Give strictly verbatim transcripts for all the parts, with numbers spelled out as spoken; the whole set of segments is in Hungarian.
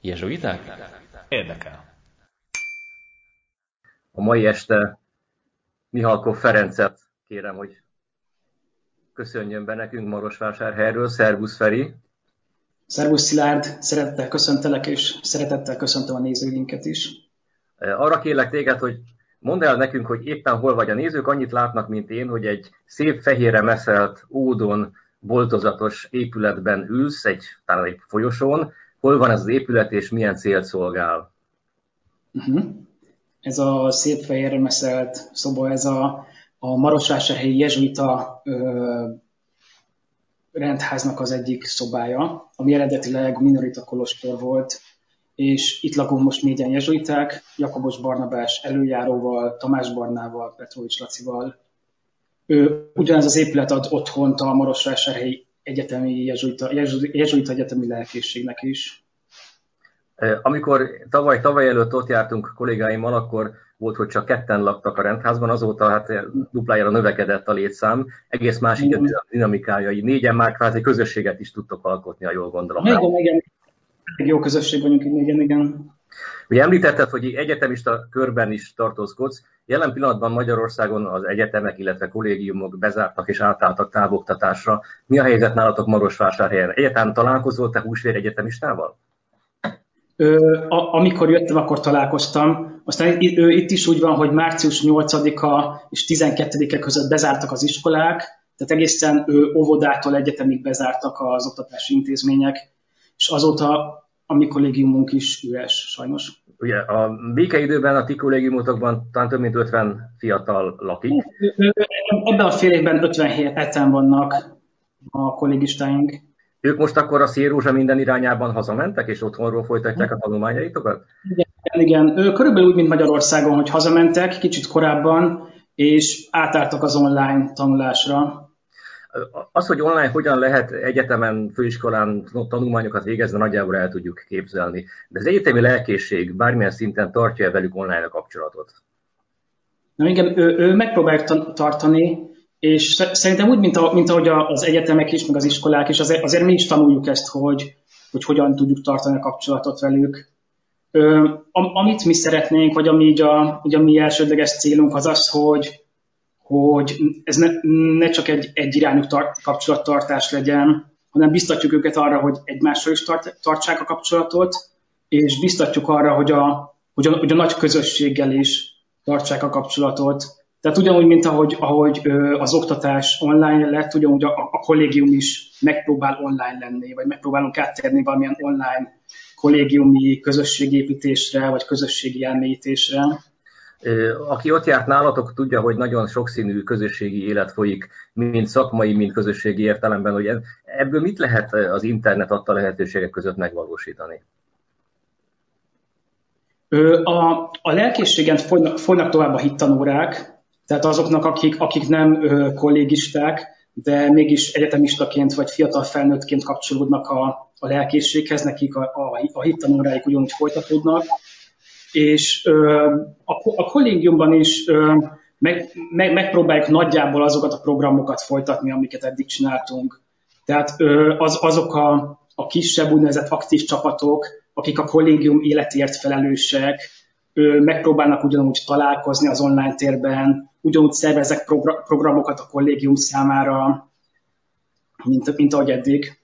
Jezsuiták? Érdekel. A mai este Mihálko Ferencet kérem, hogy köszönjön be nekünk Marosvásárhelyről. Szervusz, Feri! Szervusz, Szilárd! Szeretettel köszöntelek, és szeretettel köszöntöm a nézőinket is. Arra kérlek téged, hogy mondd el nekünk, hogy éppen hol vagy. A nézők annyit látnak, mint én, hogy egy szép fehérre meszelt, ódon, boltozatos épületben ülsz, egy, talán egy folyosón. Hol van ez az épület, és milyen célt szolgál? Uh-huh. Ez a szép fehérre meszelt szoba, ez a, a marosvásárhelyi jezsuita ö, rendháznak az egyik szobája, ami eredetileg minorita kolostor volt, és itt lakunk most négyen jezsuiták, Jakabos Barnabás előjáróval, Tamás Barnával, Petróics Lacival. Ő, ugyanez az épület ad otthont a marosvásárhelyi egyetemi jezsuita, jezsuita egyetemi lelkészségnek is. Amikor tavaly, tavaly előtt ott jártunk kollégáimmal, akkor volt, hogy csak ketten laktak a rendházban, azóta hát duplájára növekedett a létszám, egész más idő a dinamikájai. Négyen már kvázi közösséget is tudtok alkotni, ha jól gondolom. Igen, igen. Jó közösség vagyunk, igen, igen. Ugye említetted, hogy egyetemista körben is tartózkodsz. Jelen pillanatban Magyarországon az egyetemek, illetve kollégiumok bezártak és átálltak távoktatásra. Mi a helyzet nálatok Marosvásárhelyen? Egyáltalán találkozol te húsvér egyetemistával? Ö, a, amikor jöttem, akkor találkoztam. Aztán itt, ö, itt is úgy van, hogy március nyolcadika és tizenkettedike között bezártak az iskolák, tehát egészen ö, óvodától egyetemig bezártak az oktatási intézmények, és azóta a mi kollégiumunk is üres, sajnos. Ugye a békeidőben a ti kollégiumotokban talán több mint ötven fiatal lakik. Ebben a fél évben ötvenheten vannak a kollégistáink. Ők most akkor a szélrózsa minden irányában hazamentek, és otthonról folytatják a tanulmányaitokat? Igen, igen. Körülbelül úgy, mint Magyarországon, hogy hazamentek kicsit korábban, és átálltak az online tanulásra. Az, hogy online hogyan lehet egyetemen, főiskolán tanulmányokat végezni, nagyjából el tudjuk képzelni. De az egyetemi lelkészség bármilyen szinten tartja-e velük online a kapcsolatot? Na igen, ő, ő megpróbáljuk tartani, és szerintem úgy, mint, a, mint ahogy az egyetemek is, meg az iskolák is, azért, azért mi is tanuljuk ezt, hogy, hogy hogyan tudjuk tartani a kapcsolatot velük. Ö, amit mi szeretnénk, vagy ami így a, így a mi elsődleges célunk az az, hogy hogy ez ne, ne csak egy, egy irányú tart, kapcsolattartás legyen, hanem biztatjuk őket arra, hogy egymással is tart, tartsák a kapcsolatot, és biztatjuk arra, hogy a, hogy, a, hogy a nagy közösséggel is tartsák a kapcsolatot. Tehát ugyanúgy, mint ahogy, ahogy az oktatás online lett, ugyanúgy a, a kollégium is megpróbál online lenni, vagy megpróbálunk áttérni valamilyen online kollégiumi közösségépítésre, vagy közösségi elmélyítésre. Aki ott járt nálatok, tudja, hogy nagyon sokszínű közösségi élet folyik, mind szakmai, mind közösségi értelemben. Hogy ebből mit lehet az internet adta lehetőségek között megvalósítani? A, a lelkészségen folynak, folynak tovább a hittanórák, tehát azoknak, akik, akik nem kollégisták, de mégis egyetemistaként vagy fiatal felnőttként kapcsolódnak a, a lelkészséghez, nekik a, a, a hittanóráik ugyanúgy folytatódnak. És ö, a, a kollégiumban is ö, meg, meg, megpróbáljuk nagyjából azokat a programokat folytatni, amiket eddig csináltunk. Tehát ö, az, azok a, a kisebb úgynevezett aktív csapatok, akik a kollégium életért felelősek, ö, megpróbálnak ugyanúgy találkozni az online térben, ugyanúgy szervezek progra, programokat a kollégium számára, mint, mint ahogy eddig.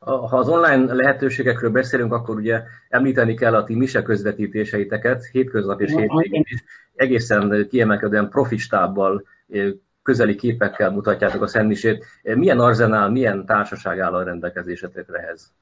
Ha az online lehetőségekről beszélünk, akkor ugye említeni kell a ti mise közvetítéseiteket, hétköznap és hétvégén is. Egészen kiemelkedően profi stábbal, közeli képekkel mutatjátok a szentmisét. Milyen arzenál, milyen társaság áll a rendelkezésetekre ehhez?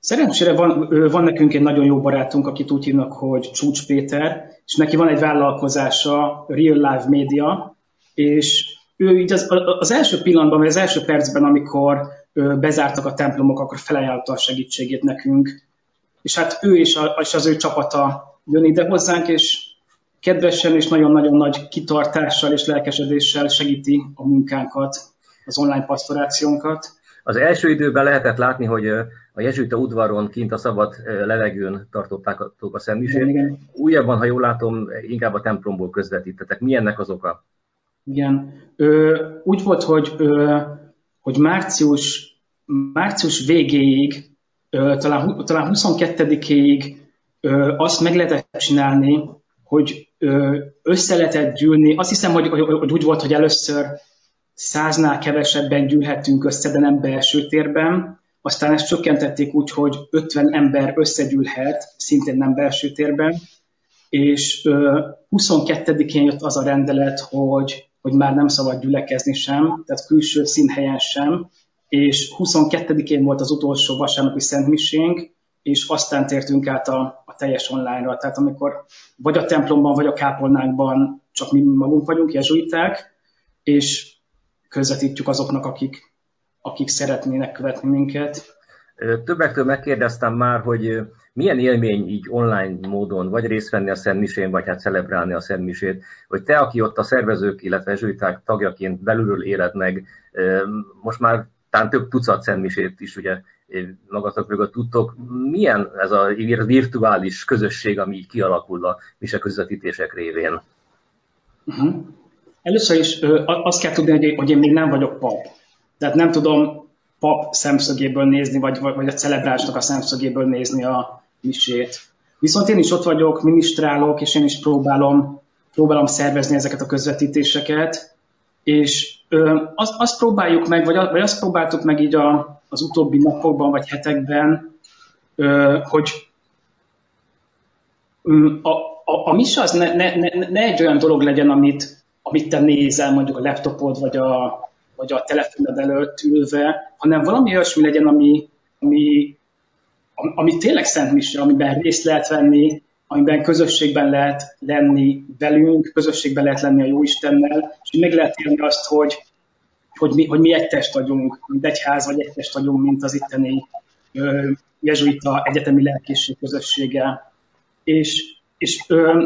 Szerencsére van, van nekünk egy nagyon jó barátunk, akit úgy hívnak, hogy Csúcs Péter, és neki van egy vállalkozása, Real Live Media, és ő így az, az első pillanatban, vagy az első percben, amikor bezártak a templomok, akkor felajánlotta a segítségét nekünk. És hát ő és, a, és az ő csapata jön ide hozzánk, és kedvesen és nagyon-nagyon nagy kitartással és lelkesedéssel segíti a munkánkat, az online pastorációnkat. Az első időben lehetett látni, hogy a jezsuita udvaron kint a szabad levegőn tartották a szentmisét. Újabban, ha jól látom, inkább a templomból közvetítettek. Mi ennek az oka? Igen. Ö, úgy volt, hogy... Ö, hogy március, március végéig talán, talán huszonkettedikéig azt meg lehetett csinálni, hogy össze lehetett gyűlni. Azt hiszem, hogy, hogy úgy volt, hogy először száznál kevesebben gyűlhettünk össze, de nem belső térben. Aztán ezt csökkentették úgy, hogy ötven ember összegyűlhet, szintén nem belső térben. És huszonkettedikén jött az a rendelet, hogy, hogy már nem szabad gyülekezni sem, tehát külső színhelyen sem. És huszonkettedikén volt az utolsó vasárnapi szentmisénk, és aztán tértünk át a, a teljes online-ra. Tehát amikor vagy a templomban, vagy a kápolnákban csak mi magunk vagyunk, jezsuiták, és közvetítjük azoknak, akik, akik szeretnének követni minket. Többektől megkérdeztem már, hogy milyen élmény így online módon, vagy részt venni a szentmisén, vagy hát celebrálni a szentmisét, hogy te, aki ott a szervezők, illetve jezsuiták tagjaként belülről éled meg, most már talán több tucat szentmisét is ugye magatok mögött tudtok. Milyen ez a virtuális közösség, ami így kialakul a mise közvetítések révén? Uh-huh. Először is ö, azt kell tudni, hogy én még nem vagyok pap. Tehát nem tudom pap szemszögéből nézni, vagy, vagy a celebrásnak a szemszögéből nézni a misét. Viszont én is ott vagyok, ministrálok, és én is próbálom, próbálom szervezni ezeket a közvetítéseket. És ö, azt, azt próbáljuk meg, vagy, vagy azt próbáltuk meg így a az utóbbi napokban vagy hetekben, hogy a, a, a mise az ne, ne, ne egy olyan dolog legyen, amit, amit te nézel, mondjuk a laptopod, vagy a, vagy a telefonod előtt ülve, hanem valami olyasmi legyen, ami, ami, ami tényleg szent mise, amiben részt lehet venni, amiben közösségben lehet lenni velünk, közösségben lehet lenni a Jóistennel, és meg lehet élni azt, hogy Hogy mi, hogy mi egy test vagyunk, mint egy ház, vagy egy test vagyunk, mint az itteni ö, jezsuita egyetemi lelkészség közössége. És, és ö,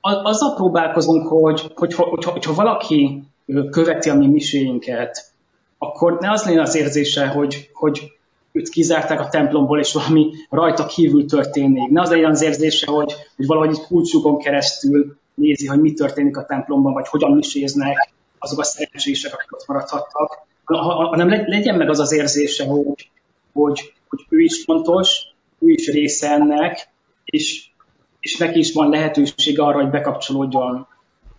azzal próbálkozunk, hogy, hogyha, hogyha, hogyha valaki követi a mi miséinket, akkor ne az lenne az érzése, hogy, hogy őt kizárták a templomból, és valami rajta kívül történik. Ne az lenne az érzése, hogy, hogy valahogy egy kulcsukon keresztül nézi, hogy mi történik a templomban, vagy hogyan miséznek azok a szerencsések, akik ott maradhattak, hanem legyen meg az az érzése, hogy, hogy, hogy ő is fontos, ő is része ennek, és, és neki is van lehetőség arra, hogy bekapcsolódjon.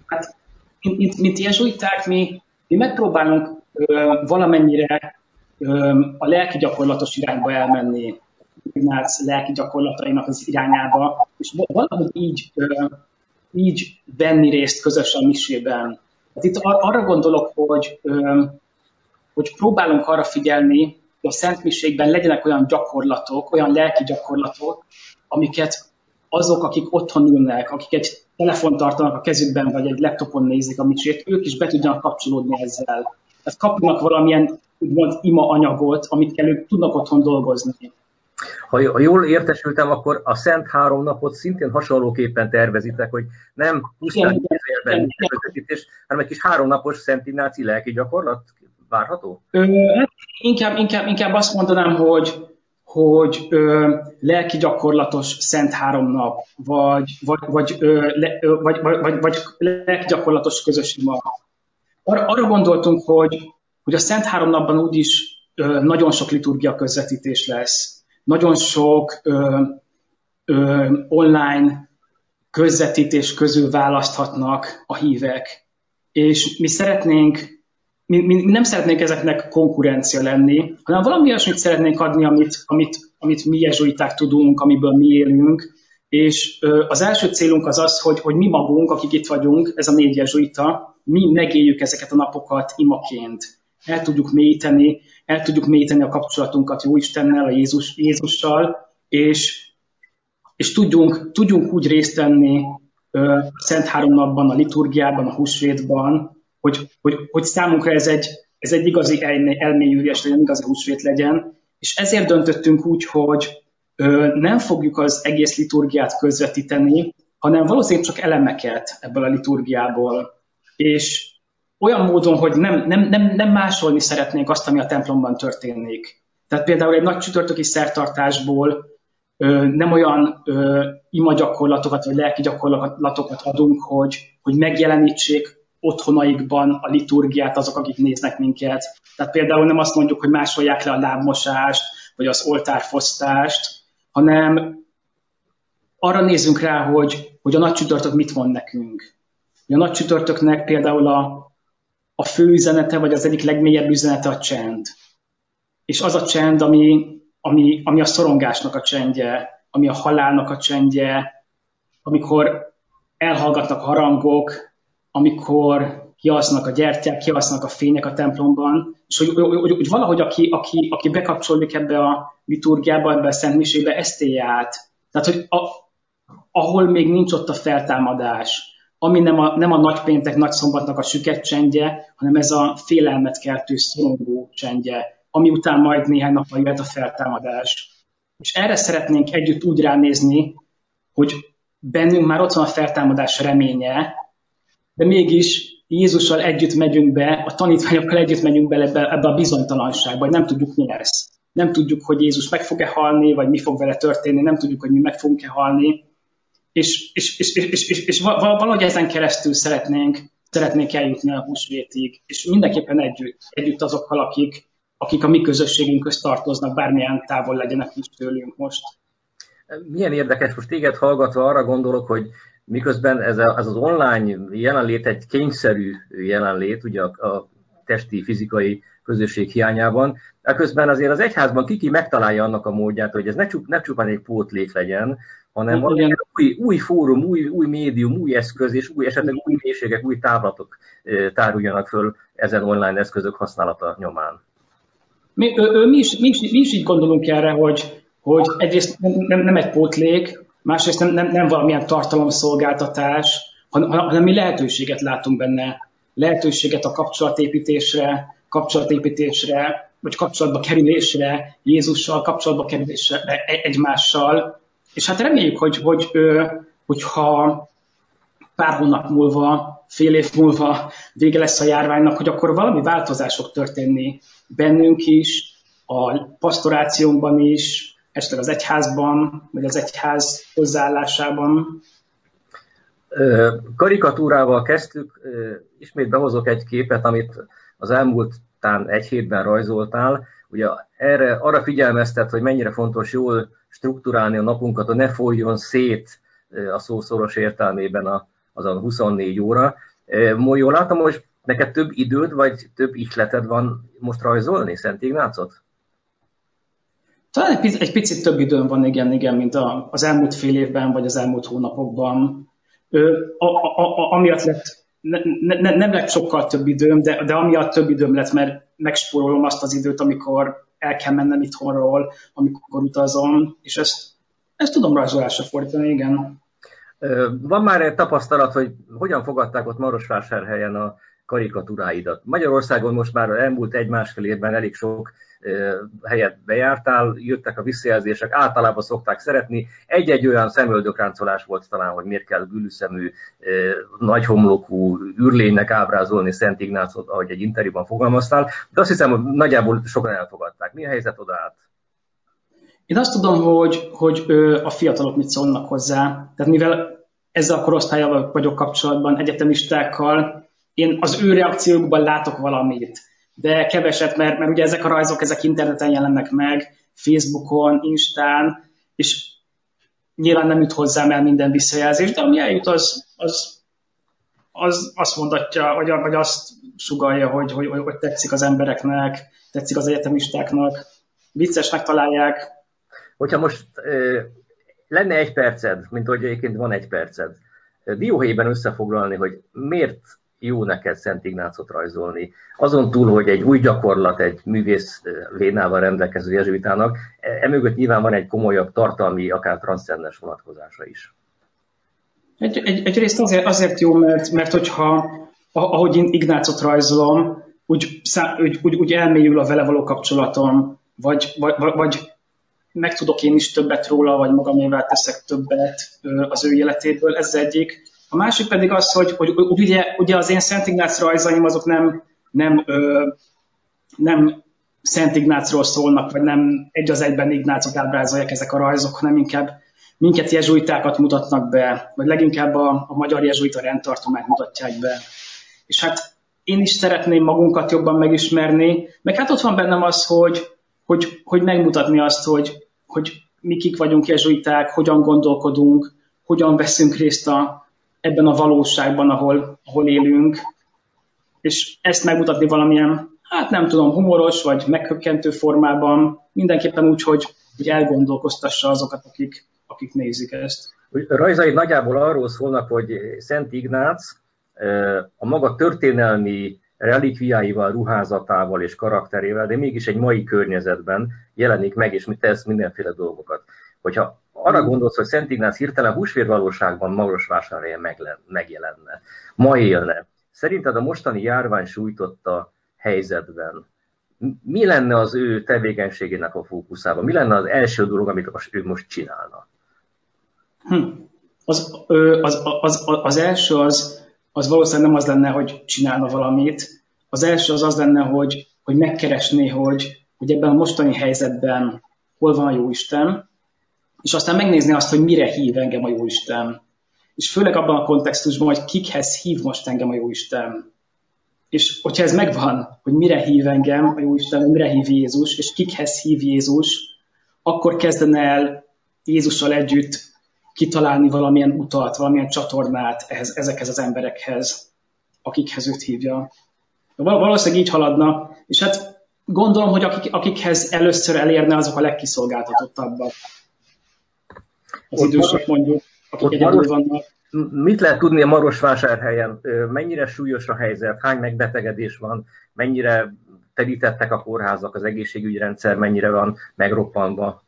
Hát, mint, mint jezsuiták, mi, mi megpróbálunk ö, valamennyire ö, a lelki gyakorlatos irányba elmenni, Ignác lelki gyakorlatainak az irányába, és valahogy így, ö, így venni részt közösen misében. Hát itt arra gondolok, hogy, hogy próbálunk arra figyelni, hogy a szentmiségben legyenek olyan gyakorlatok, olyan lelki gyakorlatok, amiket azok, akik otthon ülnek, akik egy telefont tartanak a kezükben, vagy egy laptopon nézik a misét, ők is be tudjanak kapcsolódni ezzel. Tehát kapnak valamilyen, úgymond, ima anyagot, amikkel ők tudnak otthon dolgozni. Ha jól értesültem, akkor a Szent Három napot szintén hasonlóképpen tervezitek, hogy nem pusztán kifejezben közvetítés, hanem egy kis háromnapos Szent Ignáci lelki gyakorlat várható? Ö, inkább, inkább, inkább azt mondanám, hogy, hogy ö, lelki gyakorlatos Szent Három nap, vagy, vagy, vagy, ö, le, ö, vagy, vagy, vagy, vagy lelki gyakorlatos közös ima. Ar, arra gondoltunk, hogy, hogy a Szent Három napban úgyis ö, nagyon sok liturgia közvetítés lesz. Nagyon sok ö, ö, online közvetítés közül választhatnak a hívek. És mi szeretnénk, mi, mi nem szeretnénk ezeknek konkurencia lenni, hanem valami olyasmit szeretnénk adni, amit, amit, amit mi jezsuiták tudunk, amiből mi élünk. És ö, az első célunk az az, hogy, hogy mi magunk, akik itt vagyunk, ez a négy jezsuita, mi megéljük ezeket a napokat imaként. El tudjuk mélyíteni, el tudjuk mélyíteni a kapcsolatunkat Jóistennel, a Jézus, Jézussal, és, és tudjunk, tudjunk úgy részt venni ö, Szent Három napban, a liturgiában, a húsvétban, hogy, hogy, hogy számunkra ez egy, ez egy igazi elmélyülés legyen, igazi húsvét legyen, és ezért döntöttünk úgy, hogy ö, nem fogjuk az egész liturgiát közvetíteni, hanem valószínűleg csak elemeket ebből a liturgiából, és olyan módon, hogy nem, nem, nem, nem másolni szeretnénk azt, ami a templomban történik. Tehát például egy nagy csütörtöki szertartásból ö, nem olyan ö, ima gyakorlatokat, vagy lelki gyakorlatokat adunk, hogy, hogy megjelenítsék otthonaikban a liturgiát azok, akik néznek minket. Tehát például nem azt mondjuk, hogy másolják le a lábmosást, vagy az oltárfosztást, hanem arra nézzünk rá, hogy, hogy a nagy csütörtök mit mond nekünk. A nagy csütörtöknek például a, a fő üzenete, vagy az egyik legmélyebb üzenete a csend. És az a csend, ami, ami, ami a szorongásnak a csendje, ami a halálnak a csendje, amikor elhallgatnak harangok, amikor kialszanak a gyertyák, kialszanak a fények a templomban, és hogy, hogy, hogy, hogy valahogy aki, aki, aki bekapcsolódik ebbe a liturgiába, ebbe a szentmisébe, ezt élje át. Tehát, hogy a, ahol még nincs ott a feltámadás, ami nem a, nem a nagypéntek, nagyszombatnak a süket csendje, hanem ez a félelmet keltő, szorongó csendje, ami után majd néhány napra jöhet a feltámadás. És erre szeretnénk együtt úgy ránézni, hogy bennünk már ott van a feltámadás reménye, de mégis Jézussal együtt megyünk be, a tanítványokkal együtt megyünk bele ebbe a bizonytalanságba, vagy nem tudjuk, mi lesz. Nem tudjuk, hogy Jézus meg fog-e halni, vagy mi fog vele történni, nem tudjuk, hogy mi meg fogunk-e halni. És, és, és, és, és, és valahogy ezen keresztül szeretnénk, szeretnénk eljutni a húsvétig, és mindenképpen együtt, együtt azokkal, akik, akik a mi közösségünkhöz tartoznak, bármilyen távol legyenek is tőlünk most. Milyen érdekes, most téged hallgatva arra gondolok, hogy miközben ez, a, ez az online jelenlét egy kényszerű jelenlét, ugye a, a testi, fizikai közösség hiányában, eközben azért az egyházban kiki megtalálja annak a módját, hogy ez ne, csup, ne csupán egy pótlék legyen, hanem valami új, új fórum, új, új médium, új eszköz, és új esetleg új mélységek, új távlatok táruljanak föl ezen online eszközök használata nyomán. Mi, ö, ö, mi, is, mi, is, mi is így gondolunk erre, hogy, hogy egyrészt nem, nem, nem egy pótlék, másrészt nem, nem, nem valamilyen tartalomszolgáltatás, hanem, hanem mi lehetőséget látunk benne. Lehetőséget a kapcsolatépítésre, kapcsolatépítésre, vagy kapcsolatba kerülésre, Jézussal, kapcsolatba kerülésre egymással. És hát reméljük, hogy, hogy, hogy ha pár hónap múlva, fél év múlva vége lesz a járványnak, hogy akkor valami változások történni bennünk is, a pastorációnkban is, esetleg az egyházban, vagy az egyház hozzáállásában. Karikatúrával kezdtük, ismét behozok egy képet, amit az elmúlt tán egy hétben rajzoltál. Ugye erre, arra figyelmeztet, hogy mennyire fontos jól strukturálni a napunkat, hogy ne folyjon szét a szószoros értelmében a, az a huszonnégy óra. Most jól látom, most neked több időd, vagy több ihleted van most rajzolni Szent Ignácot? Talán egy, egy picit több időm van, igen, igen, mint a, az elmúlt fél évben, vagy az elmúlt hónapokban. Ö, a, a, a, amiatt lett, ne, ne, nem lett sokkal több időm, de, de amiatt több időm lett, mert megspórolom azt az időt, amikor el kell mennem itthonról, amikor utazom, és ezt, ezt tudom rajzolásra fordítani, igen. Van már egy tapasztalat, hogy hogyan fogadták ott Marosvásárhelyen a karikatúráidat? Magyarországon most már elmúlt egy-másfél évben elég sok helyet bejártál, jöttek a visszajelzések, általában szokták szeretni. Egy-egy olyan szemöldökráncolás volt talán, hogy miért kell gülüszemű, nagyhomlokú űrlénynek ábrázolni Szent Ignácot, ahogy egy interjúban fogalmaztál, de azt hiszem, hogy nagyjából sokan elfogadták. Mi a helyzet odaállt? Én azt tudom, hogy, hogy a fiatalok mit szólnak hozzá. Tehát mivel ezzel a korosztályával vagyok kapcsolatban, egyetemistákkal, én az ő reakciókban látok valamit. De keveset, mert, mert ugye ezek a rajzok, ezek interneten jelennek meg, Facebookon, Instán, és nyilván nem jut hozzám el minden visszajelzés, de ami eljut, az, az, az azt mondatja, vagy, vagy azt sugallja, hogy, hogy, hogy tetszik az embereknek, tetszik az egyetemistáknak, viccesnek találják. Hogyha most eh, lenne egy perced, mint hogy egyébként van egy perced, dióhéjban összefoglalni, hogy miért jó neked Szent Ignácot rajzolni. Azon túl, hogy egy új gyakorlat egy művész lénával rendelkező jezsuitának, emögött nyilván van egy komolyabb tartalmi, akár transzcendens vonatkozása is. Egy, egy, egyrészt azért, azért jó, mert, mert hogyha, ahogy én Ignácot rajzolom, úgy, úgy, úgy elmélyül a vele való kapcsolatom, vagy, vagy, vagy meg tudok én is többet róla, vagy magamével teszek többet az ő életéből, ez egyik. A másik pedig az, hogy, hogy ugye, ugye az én Szent Ignác rajzaim azok nem, nem, ö, nem Szent Ignácról szólnak, vagy nem egy az egyben Ignácot ábrázolják ezek a rajzok, hanem inkább minket jezsuitákat mutatnak be, vagy leginkább a, a magyar jezsuita rendtartományt mutatják be. És hát én is szeretném magunkat jobban megismerni, meg hát ott van bennem az, hogy, hogy, hogy megmutatni azt, hogy, hogy mi kik vagyunk jezsuiták, hogyan gondolkodunk, hogyan veszünk részt a, ebben a valóságban, ahol, ahol élünk, és ezt megmutatni valamilyen, hát nem tudom, humoros vagy meghökkentő formában, mindenképpen úgy, hogy, hogy elgondolkoztassa azokat, akik, akik nézik ezt. A rajzaid nagyjából arról szólnak, hogy Szent Ignác a maga történelmi relikviáival, ruházatával és karakterével, de mégis egy mai környezetben jelenik meg, és tesz mindenféle dolgokat. Hogyha arra gondolsz, hogy Szent Ignác hirtelen húsvérvalóságban Marosvásárhelyen megjelenne, ma élne, szerinted a mostani járvány sújtotta helyzetben mi lenne az ő tevékenységének a fókuszában? Mi lenne az első dolog, amit ő most csinálna? Hm. Az, az, az, az első az, az valószínűleg nem az lenne, hogy csinálna valamit. Az első az az lenne, hogy, hogy megkeresné, hogy, hogy ebben a mostani helyzetben hol van a Jóisten, és aztán megnézni azt, hogy mire hív engem a Jóisten. És főleg abban a kontextusban, hogy kikhez hív most engem a Jóisten. És hogyha ez megvan, hogy mire hív engem a Jóisten, mire hív Jézus, és kikhez hív Jézus, akkor kezdene el Jézussal együtt kitalálni valamilyen utat, valamilyen csatornát ehhez, ezekhez az emberekhez, akikhez őt hívja. Valószínűleg így haladna, és hát gondolom, hogy akik, akikhez először elérne, azok a legkiszolgáltatottabbak. Az idősek mondjuk, akik egyedül vannak. Mit lehet tudni a Marosvásárhelyen? Mennyire súlyos a helyzet? Hány megbetegedés van? Mennyire telítettek a kórházak? Az egészségügyrendszer mennyire van megroppanva?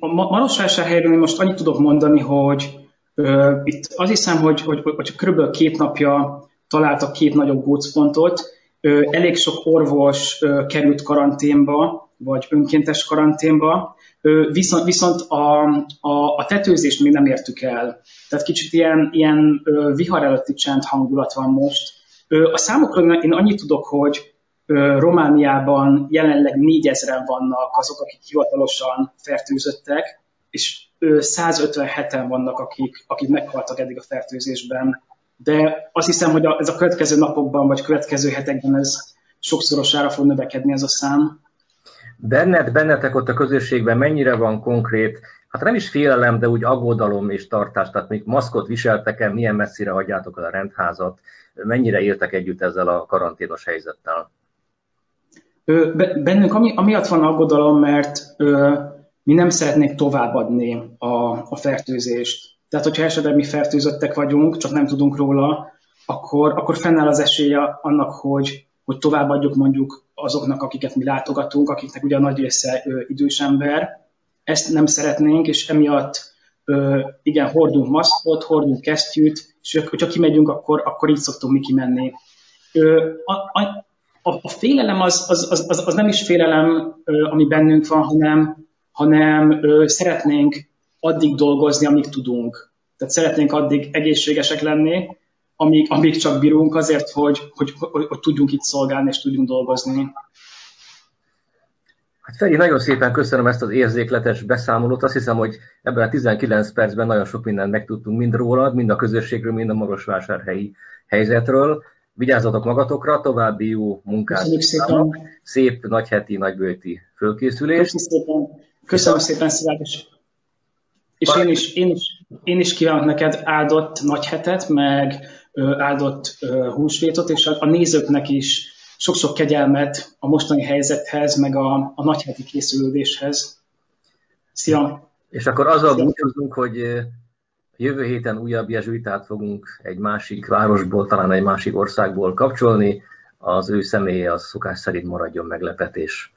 Marosvásárhelyről most annyit tudok mondani, hogy ö, itt azt hiszem, hogy, hogy, hogy körülbelül két napja találtak két nagyobb gócpontot. Ö, elég sok orvos ö, került karanténba, vagy önkéntes karanténba, ö, viszont, viszont a, a, a tetőzést még nem értük el. Tehát kicsit ilyen, ilyen ö, vihar előtti csend hangulat van most. Ö, a számokról én annyit tudok, hogy Romániában jelenleg négyezren vannak azok, akik hivatalosan fertőzöttek, és száz ötvenheten vannak, akik, akik meghaltak eddig a fertőzésben. De azt hiszem, hogy ez a következő napokban, vagy következő hetekben ez sokszorosára fog növekedni ez a szám. Benned, bennetek ott a közösségben mennyire van konkrét, hát nem is félelem, de úgy aggodalom és tartás, tehát még maszkot viseltek-e, milyen messzire hagyjátok el a rendházat, mennyire éltek együtt ezzel a karanténos helyzettel? Bennünk ami, amiatt van aggodalom, mert ö, mi nem szeretnénk továbbadni a, a fertőzést. Tehát, hogyha esetleg mi fertőzöttek vagyunk, csak nem tudunk róla, akkor, akkor fennáll az esélye annak, hogy, hogy továbbadjuk mondjuk azoknak, akiket mi látogatunk, akiknek ugye a nagy része ö, idős ember. Ezt nem szeretnénk, és emiatt ö, igen, hordunk maszkot, hordunk kesztyűt, és hogyha kimegyünk, akkor, akkor így szoktunk mi kimenni. Ö, a, a, A félelem az, az, az, az nem is félelem, ami bennünk van, hanem, hanem szeretnénk addig dolgozni, amíg tudunk. Tehát szeretnénk addig egészségesek lenni, amíg, amíg csak bírunk azért, hogy, hogy, hogy, hogy tudjunk itt szolgálni és tudjunk dolgozni. Hát Feri, nagyon szépen köszönöm ezt az érzékletes beszámolót. Azt hiszem, hogy ebben a tizenkilenc percben nagyon sok mindent megtudtunk, mind rólad, mind a közösségről, mind a marosvásárhelyi helyzetről. Vigyázzatok magatokra, további jó munkát. Szépen. Szép nagyheti, nagybőti fölkészülést. Köszönöm szépen, Köszönöm szépen Szilárd is. És én is, én, is, én is kívánok neked áldott nagyhetet, meg áldott húsvétot, és a nézőknek is sok-sok kegyelmet a mostani helyzethez, meg a, a nagyheti készülődéshez. Szia! És akkor azzal búcsúzunk, hogy... Jövő héten újabb jezsuitát fogunk egy másik városból, talán egy másik országból kapcsolni. Az ő személye az szokás szerint maradjon meglepetés.